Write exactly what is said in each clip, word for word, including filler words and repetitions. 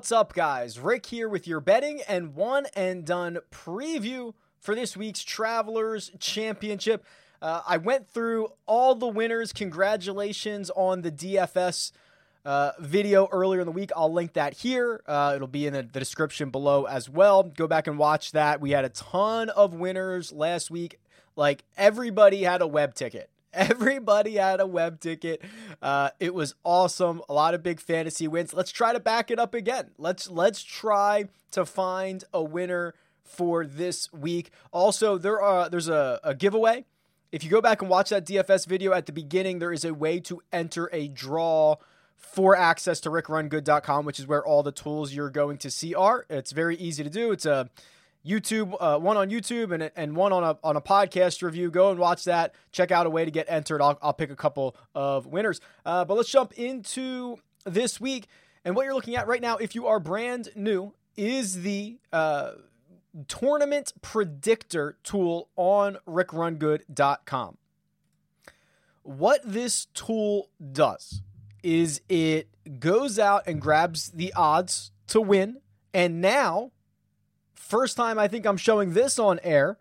What's up, guys? Rick here with your betting and one and done preview for this week's Travelers Championship. Uh, I went through all the winners. Congratulations on the D F S uh, video earlier in the week. I'll link that here. Uh, it'll be in the, the description below as well. Go back and watch that. We had a ton of winners last week. Like, everybody had a web ticket. Everybody had a web ticket. Uh, it was awesome. A lot of big fantasy wins. Let's try to back it up again. Let's let's try to find a winner for this week. Also, there are there's a, a giveaway. If you go back and watch that D F S video at the beginning, there is a way to enter a draw for access to rick run good dot com, which is where all the tools you're going to see are. It's very easy to do. It's a YouTube, uh, one on YouTube and and one on a on a podcast review. Go and watch that. Check out a way to get entered. I'll I'll pick a couple of winners. Uh, but let's jump into this week. And what you're looking at right now, if you are brand new, is the uh, tournament predictor tool on rick run good dot com. What this tool does is it goes out and grabs the odds to win, and now, first time I think I'm showing this on air,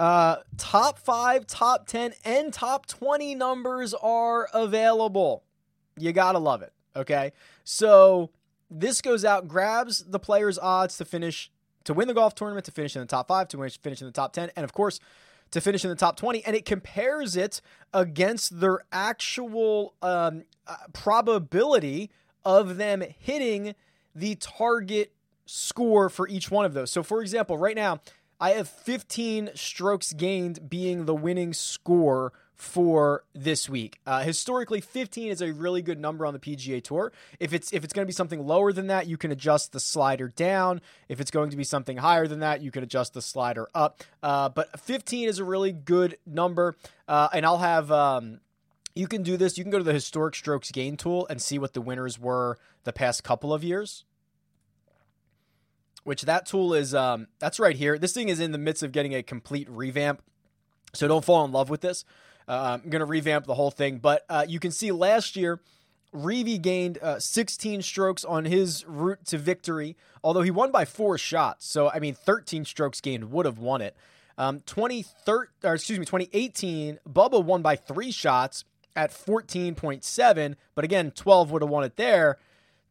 uh, top five, top ten, and top twenty numbers are available. You gotta love it, okay? So this goes out, grabs the players' odds to finish, to win the golf tournament, to finish in the top five, to finish in the top ten, and of course, to finish in the top twenty, and it compares it against their actual um, uh, probability of them hitting the target score for each one of those. So for example, right now I have fifteen strokes gained being the winning score for this week. Uh, historically, fifteen is a really good number on the P G A Tour. If it's if it's going to be something lower than that, you can adjust the slider down. If it's going to be something higher than that, you can adjust the slider up. Uh, but fifteen is a really good number, uh, and I'll have. Um, You can do this. You can go to the historic strokes gained tool and see what the winners were the past couple of years. Which that tool is, um, that's right here. This thing is in the midst of getting a complete revamp, so don't fall in love with this. Uh, I'm going to revamp the whole thing, but uh, you can see last year, Reavy gained uh, sixteen strokes on his route to victory, although he won by four shots. So, I mean, thirteen strokes gained would have won it. Um, twenty thirteen, or excuse me, twenty eighteen, Bubba won by three shots at fourteen point seven, but again, twelve would have won it there.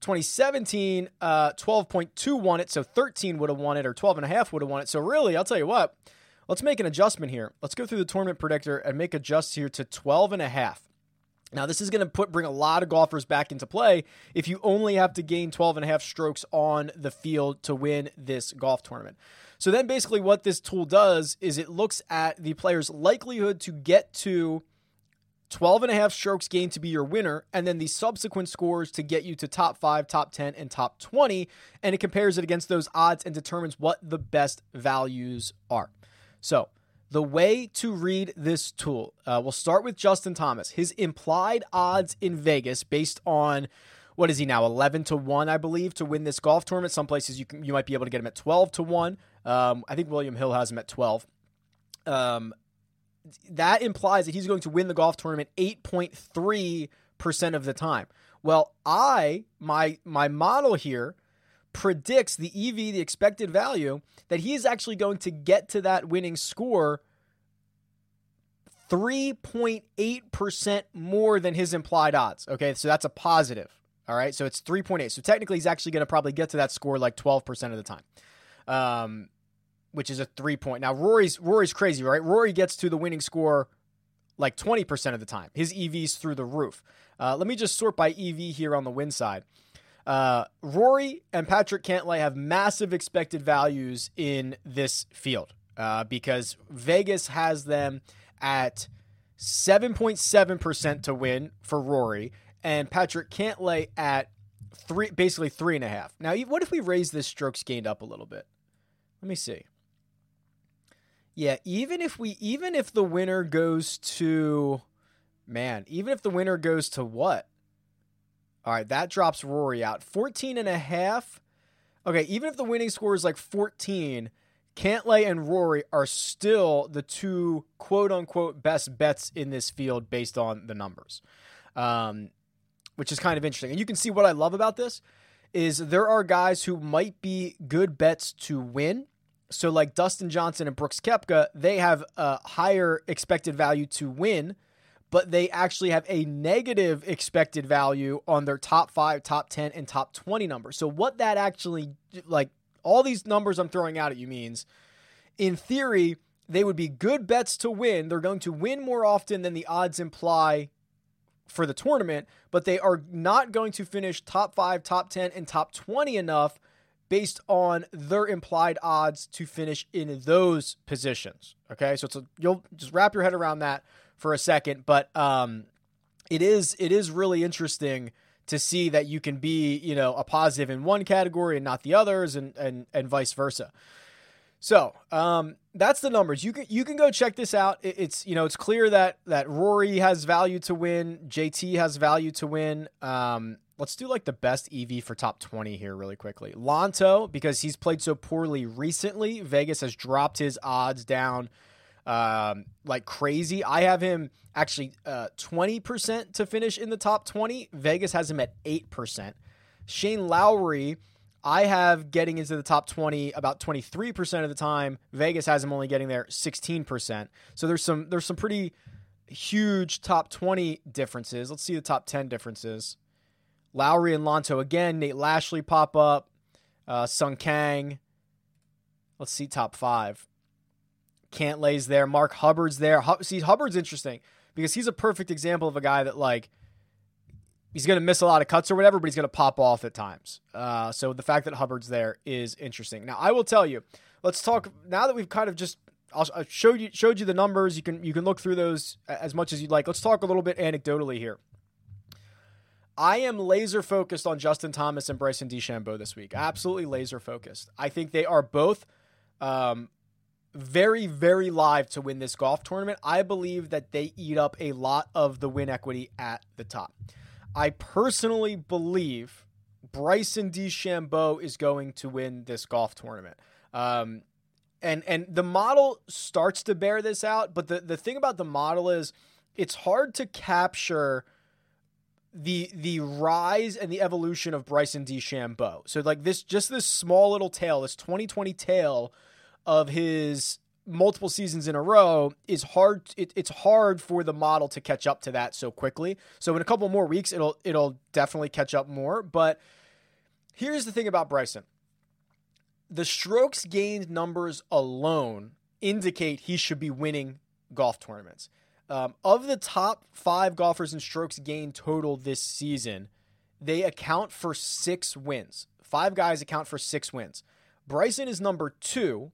twenty seventeen, uh, twelve point two won it, so thirteen would have won it, or twelve point five would have won it. So really, I'll tell you what, let's make an adjustment here. Let's go through the tournament predictor and make adjusts here to twelve point five. Now, this is going to put bring a lot of golfers back into play if you only have to gain twelve point five strokes on the field to win this golf tournament. So then basically what this tool does is it looks at the player's likelihood to get to twelve and a half strokes gained to be your winner, and then the subsequent scores to get you to top five, top ten, and top twenty, and it compares it against those odds and determines what the best values are. So the way to read this tool, uh, we'll start with Justin Thomas. His implied odds in Vegas based on, what is he now, eleven to one, I believe, to win this golf tournament. Some places you can, you might be able to get him at twelve to one. Um, I think William Hill has him at twelve. Um That implies that he's going to win the golf tournament eight point three percent of the time. Well, I, my my model here predicts the E V, the expected value, that he is actually going to get to that winning score three point eight percent more than his implied odds. Okay, so that's a positive. All right, so it's three point eight. So technically, he's actually going to probably get to that score like twelve percent of the time. Um which is a three-point. Now, Rory's Rory's crazy, right? Rory gets to the winning score like twenty percent of the time. His E V's through the roof. Uh, let me just sort by E V here on the win side. Uh, Rory and Patrick Cantlay have massive expected values in this field uh, because Vegas has them at seven point seven percent to win for Rory and Patrick Cantlay at three, basically three and a half. Now, what if we raise this strokes gained up a little bit? Let me see. Yeah, even if we, even if the winner goes to, man, even if the winner goes to what? All right, that drops Rory out. fourteen and a half. Okay, even if the winning score is like fourteen, Cantlay and Rory are still the two quote-unquote best bets in this field based on the numbers, um, which is kind of interesting. And you can see what I love about this is there are guys who might be good bets to win. So like Dustin Johnson and Brooks Koepka, they have a higher expected value to win, but they actually have a negative expected value on their top five, top ten, and top twenty numbers. So what that actually, like all these numbers I'm throwing out at you means, in theory, they would be good bets to win. They're going to win more often than the odds imply for the tournament, but they are not going to finish top five, top ten, and top twenty enough based on their implied odds to finish in those positions. Okay, so it's a, you'll just wrap your head around that for a second, but um, it is it is really interesting to see that you can be, you know, a positive in one category and not the others, and and and vice versa. So um, that's the numbers. You can you can go check this out. It, it's you know it's clear that that Rory has value to win. J T has value to win. Um, let's do like the best E V for top twenty here really quickly. Lanto, because he's played so poorly recently, Vegas has dropped his odds down um, like crazy. I have him actually uh, twenty percent to finish in the top twenty. Vegas has him at eight percent. Shane Lowry, I have getting into the top twenty about twenty-three percent of the time. Vegas has him only getting there sixteen percent. So there's some there's some pretty huge top twenty differences. Let's see the top ten differences. Lowry and Lanto again. Nate Lashley pop up. Uh, Sung Kang. Let's see top five. Cantlay's there. Mark Hubbard's there. Hub- see, Hubbard's interesting because he's a perfect example of a guy that, like, he's going to miss a lot of cuts or whatever, but he's going to pop off at times. Uh, so the fact that Hubbard's there is interesting. Now, I will tell you, let's talk, now that we've kind of just I'll, I'll show you, showed you the numbers, you can you can look through those as much as you'd like. Let's talk a little bit anecdotally here. I am laser focused on Justin Thomas and Bryson DeChambeau this week. Absolutely laser focused. I think they are both um, very, very live to win this golf tournament. I believe that they eat up a lot of the win equity at the top. I personally believe Bryson DeChambeau is going to win this golf tournament. Um, and and the model starts to bear this out, but the, the thing about the model is it's hard to capture the the rise and the evolution of Bryson DeChambeau. So like this, just this small little tale, this twenty twenty tale of his multiple seasons in a row is hard. It, it's hard for the model to catch up to that so quickly. So in a couple more weeks, it'll, it'll definitely catch up more. But here's the thing about Bryson. The strokes gained numbers alone indicate he should be winning golf tournaments. Um, of the top five golfers in strokes gained total this season, they account for six wins. Five guys account for six wins. Bryson is number two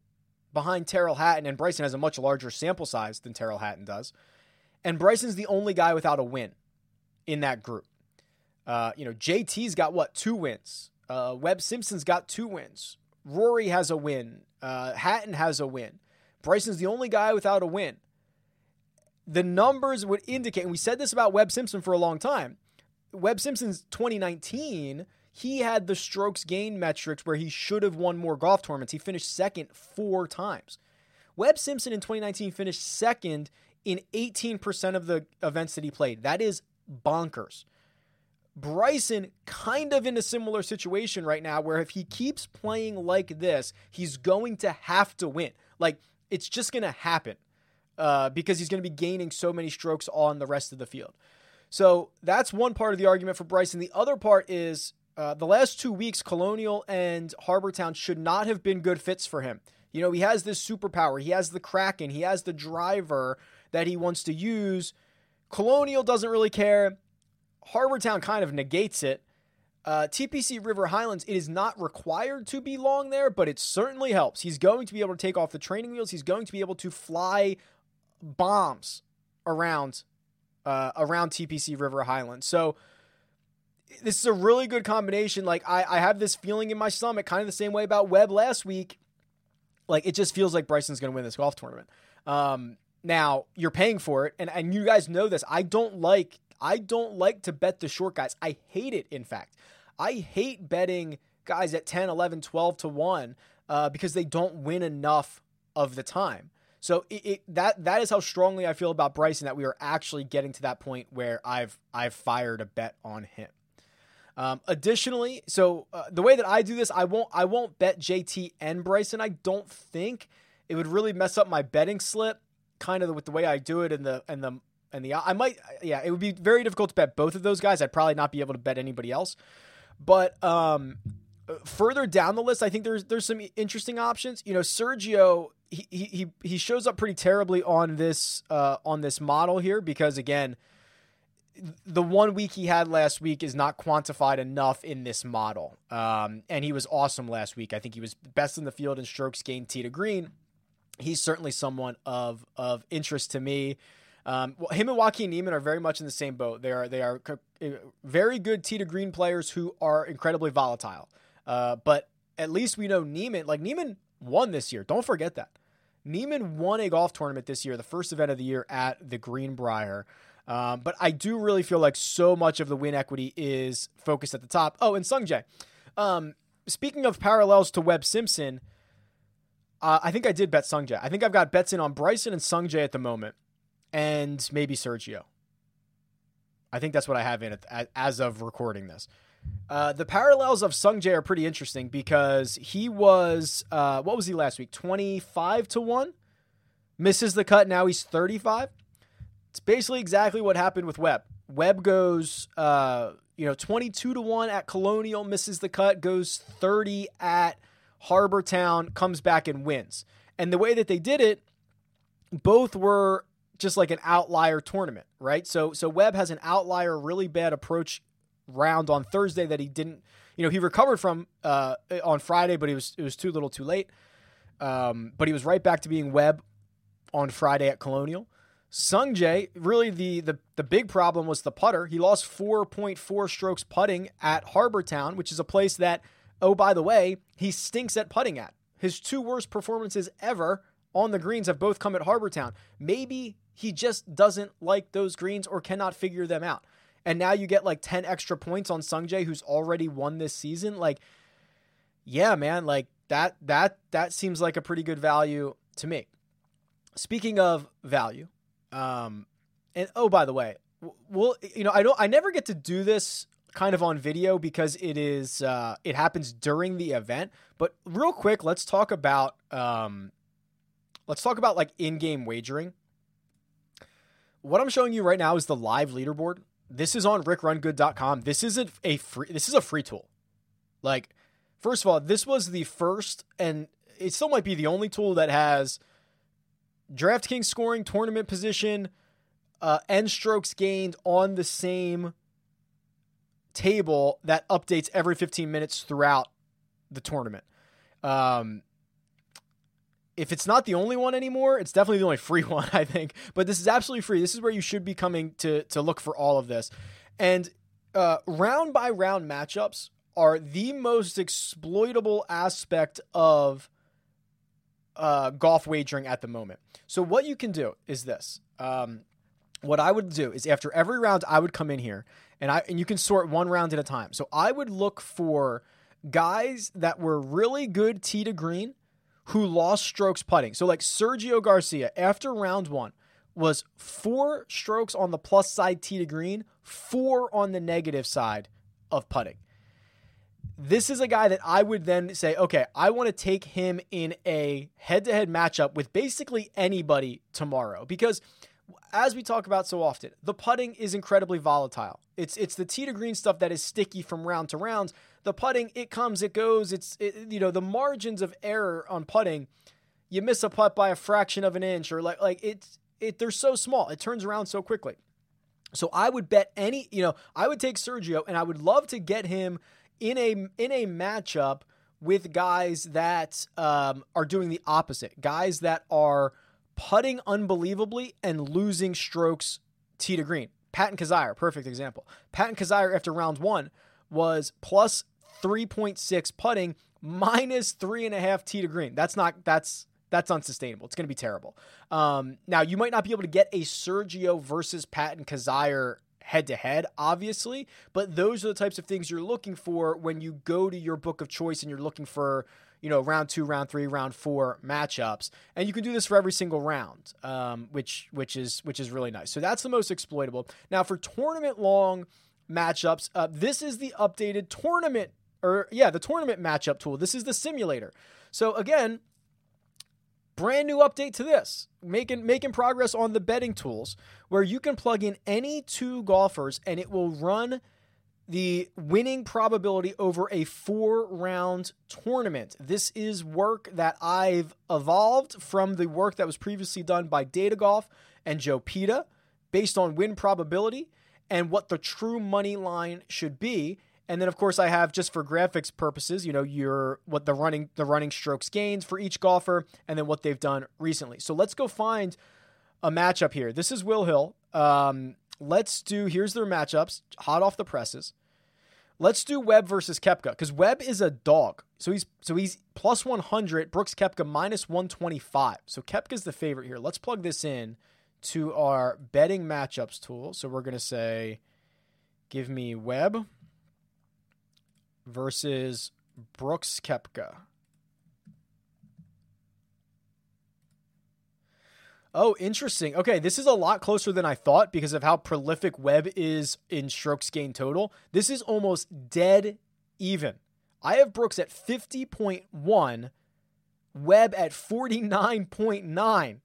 behind Tyrrell Hatton, and Bryson has a much larger sample size than Tyrrell Hatton does. And Bryson's the only guy without a win in that group. Uh, you know, J T's got, what, two wins. Uh, Webb Simpson's got two wins. Rory has a win. Uh, Hatton has a win. Bryson's the only guy without a win. The numbers would indicate, and we said this about Webb Simpson for a long time, Webb Simpson's twenty nineteen, he had the strokes gain metrics where he should have won more golf tournaments. He finished second four times. Webb Simpson in twenty nineteen finished second in eighteen percent of the events that he played. That is bonkers. Bryson kind of in a similar situation right now where if he keeps playing like this, he's going to have to win. Like, it's just going to happen uh, because he's going to be gaining so many strokes on the rest of the field. So that's one part of the argument for Bryson. The other part is, Uh, the last two weeks, Colonial and Harbortown should not have been good fits for him. You know, he has this superpower. He has the Kraken. He has the driver that he wants to use. Colonial doesn't really care. Harbortown kind of negates it. Uh, T P C River Highlands, it is not required to be long there, but it certainly helps. He's going to be able to take off the training wheels. He's going to be able to fly bombs around, uh, around T P C River Highlands. So this is a really good combination. Like I, I have this feeling in my stomach, kind of the same way about Webb last week. Like it just feels like Bryson's going to win this golf tournament. Um, now you're paying for it. And, and you guys know this. I don't like, I don't like to bet the short guys. I hate it. In fact, I hate betting guys at ten, eleven, twelve to one, uh, because they don't win enough of the time. So it, it, that that is how strongly I feel about Bryson, that we are actually getting to that point where I've, I've fired a bet on him. Um, additionally, so uh, the way that I do this, I won't I won't bet J T and Bryson. I don't think it would really mess up my betting slip, kind of with the way I do it, and the and the and the I might yeah it would be very difficult to bet both of those guys. I'd probably not be able to bet anybody else. But um, further down the list, I think there's there's some interesting options. You know, Sergio he he he shows up pretty terribly on this uh, on this model here because again, the one week he had last week is not quantified enough in this model. Um, and he was awesome last week. I think he was best in the field in strokes gained tee to green. He's certainly someone of, of interest to me. Um, well, him and Joaquín Niemann are very much in the same boat. They are, they are very good tee to green players who are incredibly volatile. Uh, but at least we know Niemann, like Niemann won this year. Don't forget that. Niemann won a golf tournament this year, the first event of the year at the Greenbrier. Um, but I do really feel like so much of the win equity is focused at the top. Oh, and Sungjae. Um, speaking of parallels to Webb Simpson, uh, I think I did bet Sungjae. I think I've got bets in on Bryson and Sungjae at the moment, and maybe Sergio. I think that's what I have in it as of recording this. Uh, the parallels of Sungjae are pretty interesting because he was, uh, what was he last week? twenty-five to one, misses the cut. Now he's thirty-five. It's basically exactly what happened with Webb. Webb goes, uh, you know, twenty-two to one at Colonial, misses the cut, goes thirty at Harbor Town, comes back and wins. And the way that they did it, both were just like an outlier tournament, right? So, so Webb has an outlier, really bad approach round on Thursday that he didn't, you know, he recovered from uh, on Friday, but it was it was too little, too late. Um, but he was right back to being Webb on Friday at Colonial. Sungjae, really the, the the big problem was the putter. He lost four point four strokes putting at Harbor Town, which is a place that, oh, by the way, he stinks at putting at. His two worst performances ever on the greens have both come at Harbor Town. Maybe he just doesn't like those greens or cannot figure them out. And now you get like ten extra points on Sungjae, who's already won this season. Like, yeah, man, like that that that seems like a pretty good value to me. Speaking of value, Um, and, oh, by the way, well, you know, I don't, I never get to do this kind of on video because it is, uh, it happens during the event, but real quick, let's talk about, um, let's talk about like in-game wagering. What I'm showing you right now is the live leaderboard. This is on rick run good dot com. This isn't a free, this is a free tool. Like, first of all, this was the first, and it still might be the only tool that has DraftKings scoring, tournament position, uh, and strokes gained on the same table that updates every fifteen minutes throughout the tournament. Um, if it's not the only one anymore, it's definitely the only free one, I think. But this is absolutely free. This is where you should be coming to, to look for all of this. And uh, round-by-round matchups are the most exploitable aspect of Uh, golf wagering at the moment. So what you can do is this. Um, what I would do is after every round, I would come in here and I and you can sort one round at a time. So I would look for guys that were really good tee to green who lost strokes putting. So like Sergio Garcia after round one was four strokes on the plus side tee to green, four on the negative side of putting. This is a guy that I would then say, okay, I want to take him in a head-to-head matchup with basically anybody tomorrow. Because as we talk about so often, the putting is incredibly volatile. It's it's the tee to green stuff that is sticky from round to round. The putting, it comes, it goes. It's it, you know the margins of error on putting. You miss a putt by a fraction of an inch, or like like it's it. They're so small. It turns around so quickly. So I would bet any. You know, I would take Sergio, and I would love to get him in a in a matchup with guys that um, are doing the opposite, guys that are putting unbelievably and losing strokes tee to green. Patton Kizzire, perfect example. Patton Kizzire after round one was plus three point six putting, minus three and a half tee to green. That's not that's that's unsustainable. It's going to be terrible. Um, now you might not be able to get a Sergio versus Patton Kizzire head-to-head, obviously, but those are the types of things you're looking for when you go to your book of choice and you're looking for, you know, round two, round three, round four matchups. And you can do this for every single round, um, which which is which is really nice. So that's the most exploitable. Now for tournament-long matchups. Uh, this is the updated tournament, or yeah, the tournament matchup tool. This is the simulator. So again, brand new update to this, making making progress on the betting tools, where you can plug in any two golfers and it will run the winning probability over a four-round tournament. This is work that I've evolved from the work that was previously done by Datagolf and Joe Pita based on win probability and what the true money line should be. And then, of course, I have, just for graphics purposes, you know, your what the running the running strokes gains for each golfer and then what they've done recently. So let's go find a matchup here. This is Will Hill. Um, let's do, here's their matchups, hot off the presses. Let's do Webb versus Koepka, because Webb is a dog. So he's so he's plus one hundred, Brooks Koepka minus one twenty-five. So Koepka's the favorite here. Let's plug this in to our betting matchups tool. So we're going to say, give me Webb versus Brooks Koepka. Oh, interesting. Okay, this is a lot closer than I thought because of how prolific Webb is in strokes gained total. This is almost dead even. I have Brooks at fifty point one, Webb at forty-nine point nine.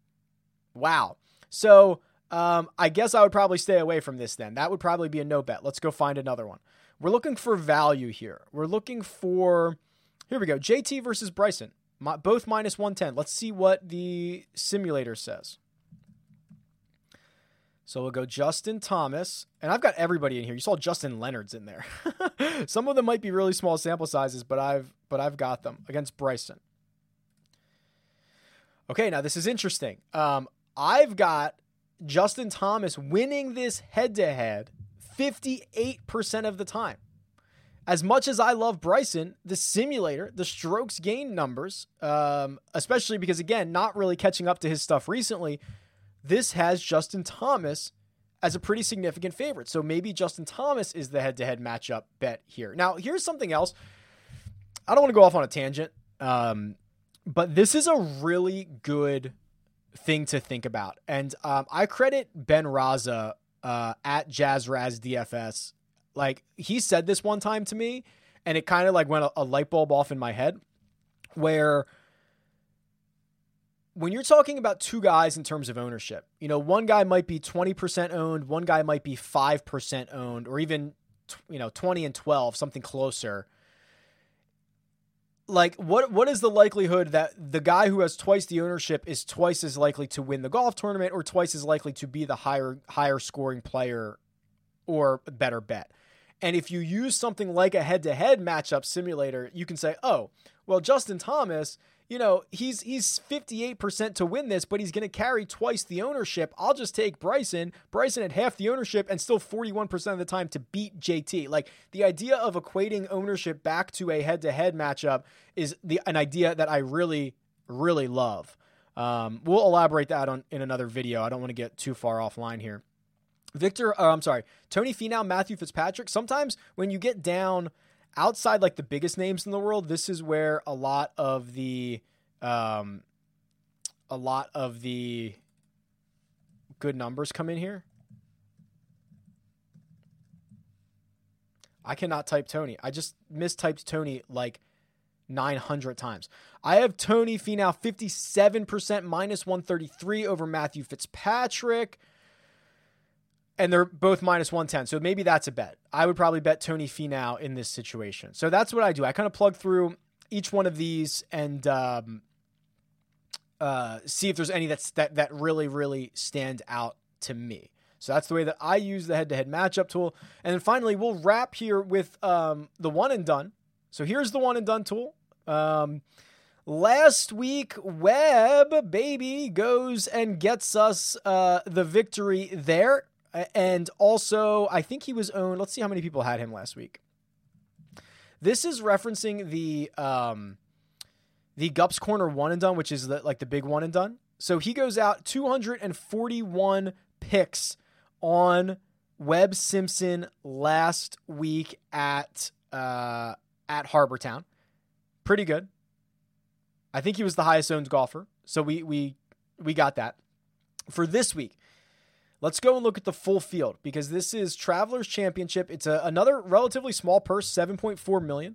Wow. So um, I guess I would probably stay away from this then. That would probably be a no bet. Let's go find another one. We're looking for value here. We're looking for, here we go, J T versus Bryson, my, both minus one ten. Let's see what the simulator says. So we'll go Justin Thomas, and I've got everybody in here. You saw Justin Leonard's in there. Some of them might be really small sample sizes, but I've but I've got them against Bryson. Okay, now this is interesting. Um, I've got Justin Thomas winning this head-to-head fifty-eight percent of the time. As much as I love Bryson, the simulator, the strokes gain numbers, um, especially because, again, not really catching up to his stuff recently, this has Justin Thomas as a pretty significant favorite. So maybe Justin Thomas is the head-to-head matchup bet here. Now, here's something else. I don't want to go off on a tangent, um, but this is a really good thing to think about. And um, I credit Ben Raza Uh, at JazzRazDFS. Like, he said this one time to me, and it kind of like went a, a light bulb off in my head, where when you're talking about two guys in terms of ownership, you know, one guy might be twenty percent owned, one guy might be five percent owned, or even, you know, twenty and twelve, something closer. Like, what what is the likelihood that the guy who has twice the ownership is twice as likely to win the golf tournament or twice as likely to be the higher higher scoring player or better bet? And if you use something like a head-to-head matchup simulator, you can say, oh, well, Justin Thomas, you know, he's he's fifty-eight percent to win this, but he's going to carry twice the ownership. I'll just take Bryson. Bryson at half the ownership and still forty-one percent of the time to beat J T. Like, the idea of equating ownership back to a head-to-head matchup is the an idea that I really, really love. Um, we'll elaborate that on in another video. I don't want to get too far offline here. Victor, uh, I'm sorry, Tony Finau, Matthew Fitzpatrick. Sometimes when you get down outside like the biggest names in the world, this is where a lot of the, um, a lot of the good numbers come in here. I cannot type Tony. I just mistyped Tony like nine hundred times. I have Tony Finau fifty-seven percent minus one thirty-three over Matthew Fitzpatrick. And they're both minus one ten, so maybe that's a bet. I would probably bet Tony Finau in this situation. So that's what I do. I kind of plug through each one of these and um, uh, see if there's any that's, that that really, really stand out to me. So that's the way that I use the head-to-head matchup tool. And then finally, we'll wrap here with um, the one and done. So here's the one and done tool. Um, Last week, Webb, baby, goes and gets us uh, the victory there. And also, I think he was owned. Let's see how many people had him last week. This is referencing the um, the Gups Corner one and done, which is the, like the big one and done. So he goes out two hundred forty-one picks on Webb Simpson last week at uh, at Harbor Town. Pretty good. I think he was the highest owned golfer. So we we we got that for this week. Let's go and look at the full field because this is Travelers Championship. It's a, another relatively small purse, seven point four million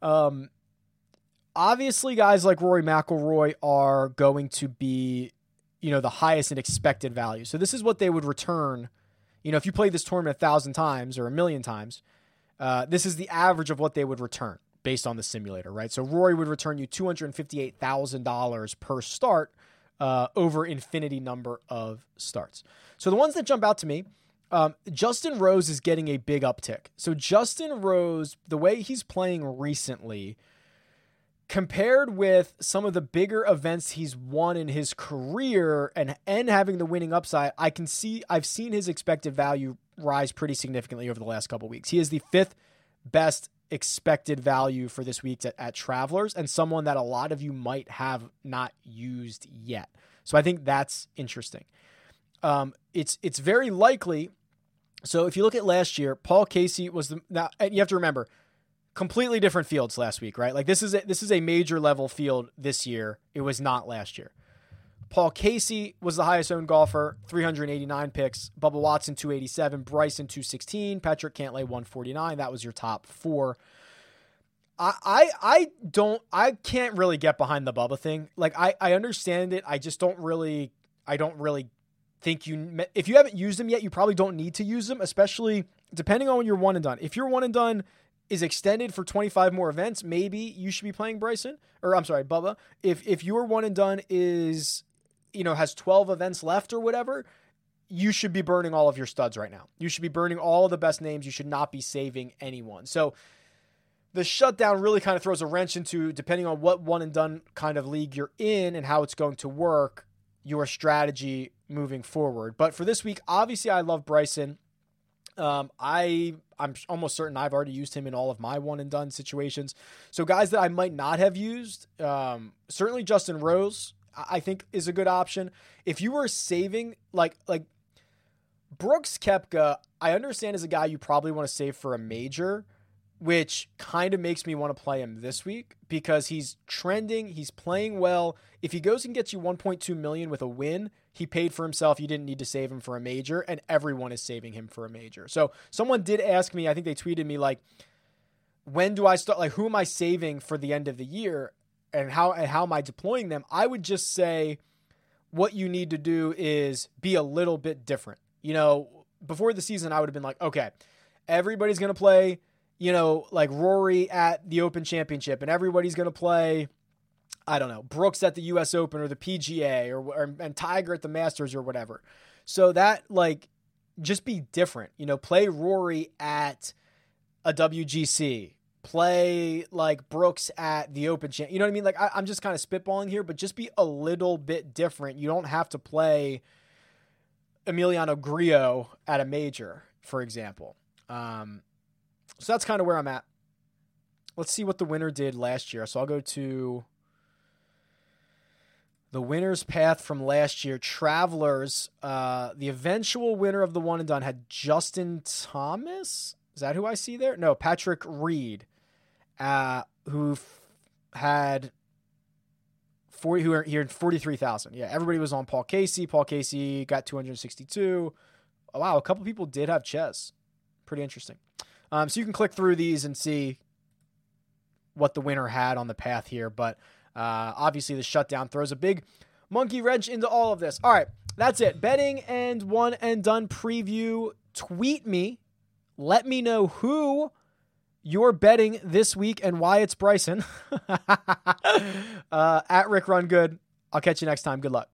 dollars. Um, obviously, guys like Rory McIlroy are going to be, you know, the highest in expected value. So this is what they would return. You know, if you play this tournament a thousand times or a million times, uh, this is the average of what they would return based on the simulator, right? So Rory would return you two hundred fifty-eight thousand dollars per start uh, over infinity number of starts. So the ones that jump out to me, um, Justin Rose is getting a big uptick. So Justin Rose, the way he's playing recently, compared with some of the bigger events he's won in his career and and having the winning upside, I can see I've seen his expected value rise pretty significantly over the last couple of weeks. He is the fifth best expected value for this week at, at Travelers and someone that a lot of you might have not used yet. So I think that's interesting. Um, it's it's very likely. So if you look at last year, Paul Casey was the now and you have to remember. Completely different fields last week, right? Like this is a, this is a major level field this year. It was not last year. Paul Casey was the highest owned golfer, three hundred eighty-nine picks. Bubba Watson, two eighty-seven. Bryson, two sixteen. Patrick Cantlay, one forty-nine. That was your top four. I I, I don't I can't really get behind the Bubba thing. Like I, I understand it. I just don't really I don't really think you if you haven't used them yet, you probably don't need to use them, especially depending on when you're one and done. If you're one and done is extended for twenty-five more events, maybe you should be playing Bryson, or I'm sorry, Bubba. If if your one and done is, you know, has twelve events left or whatever, you should be burning all of your studs right now. You should be burning all of the best names. You should not be saving anyone. So the shutdown really kind of throws a wrench into, depending on what one and done kind of league you're in and how it's going to work, your strategy moving forward. But for this week, obviously I love Bryson. Um, I, I'm almost certain I've already used him in all of my one and done situations. So guys that I might not have used, um, certainly Justin Rose, I think is a good option. If you were saving like, like Brooks Koepka, I understand is a guy you probably want to save for a major, which kind of makes me want to play him this week because he's trending. He's playing well. If he goes and gets you one point two million with a win, he paid for himself. You didn't need to save him for a major, and everyone is saving him for a major. So someone did ask me, I think they tweeted me, like, when do I start? Like, who am I saving for the end of the year, and how and how am I deploying them? I would just say what you need to do is be a little bit different. You know, before the season, I would have been like, okay, everybody's going to play, you know, like Rory at the Open Championship, and everybody's going to play, I don't know, Brooks at the U S Open or the P G A or, or and Tiger at the Masters or whatever. So that, like, just be different, you know, play Rory at a W G C, play like Brooks at the Open Champ. You know what I mean? Like I, I'm just kind of spitballing here, but just be a little bit different. You don't have to play Emiliano Grillo at a major, for example. Um, so that's kind of where I'm at. Let's see what the winner did last year. So I'll go to the winner's path from last year. Travelers, uh, the eventual winner of the one and done had Justin Thomas. Is that who I see there? No, Patrick Reed, uh, who f- had forty, who earned forty-three thousand. Yeah, everybody was on Paul Casey. Paul Casey got two hundred sixty-two. Oh, wow, a couple people did have chess. Pretty interesting. Um, so you can click through these and see what the winner had on the path here, but Uh, obviously the shutdown throws a big monkey wrench into all of this. All right, that's it. Betting and one and done preview. Tweet me. Let me know who you're betting this week and why it's Bryson. uh, at Rick Run Good. I'll catch you next time. Good luck.